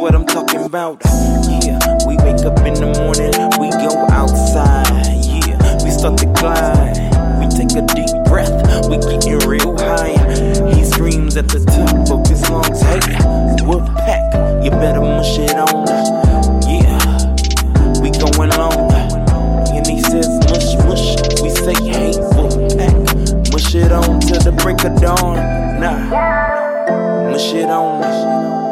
what I'm talking about. Yeah, we wake up in the morning, we go outside. Yeah, we start to glide. We take a deep breath, we getting real high. He screams at the top of his lungs, hey, we're packed, you better mush it on. Yeah, we going on. And he says, mush, mush. We say, hey, we're packed, mush it on till the break of dawn. Nah, mush it on.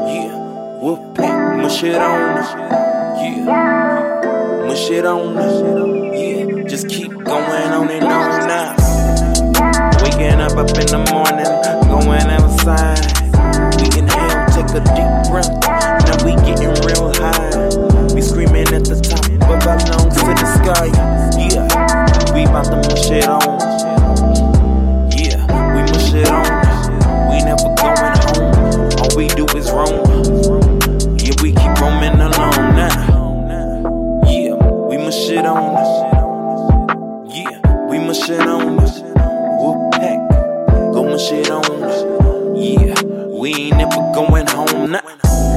Yeah, we're packed, mush it on. Yeah, mush it on. Yeah, just keep going on and on now. Waking up in the morning, going outside. We inhale, take a deep breath. Now we getting real high. We screaming at the top of our lungs to the sky. Yeah, we bout to mush it on. Yeah, we mush it on. We never going home. All we do is roam. Yeah, we keep roaming alone now. Yeah, we mush it on. Mush it on, we'll pack, go mush it on. Yeah, we ain't never going home now.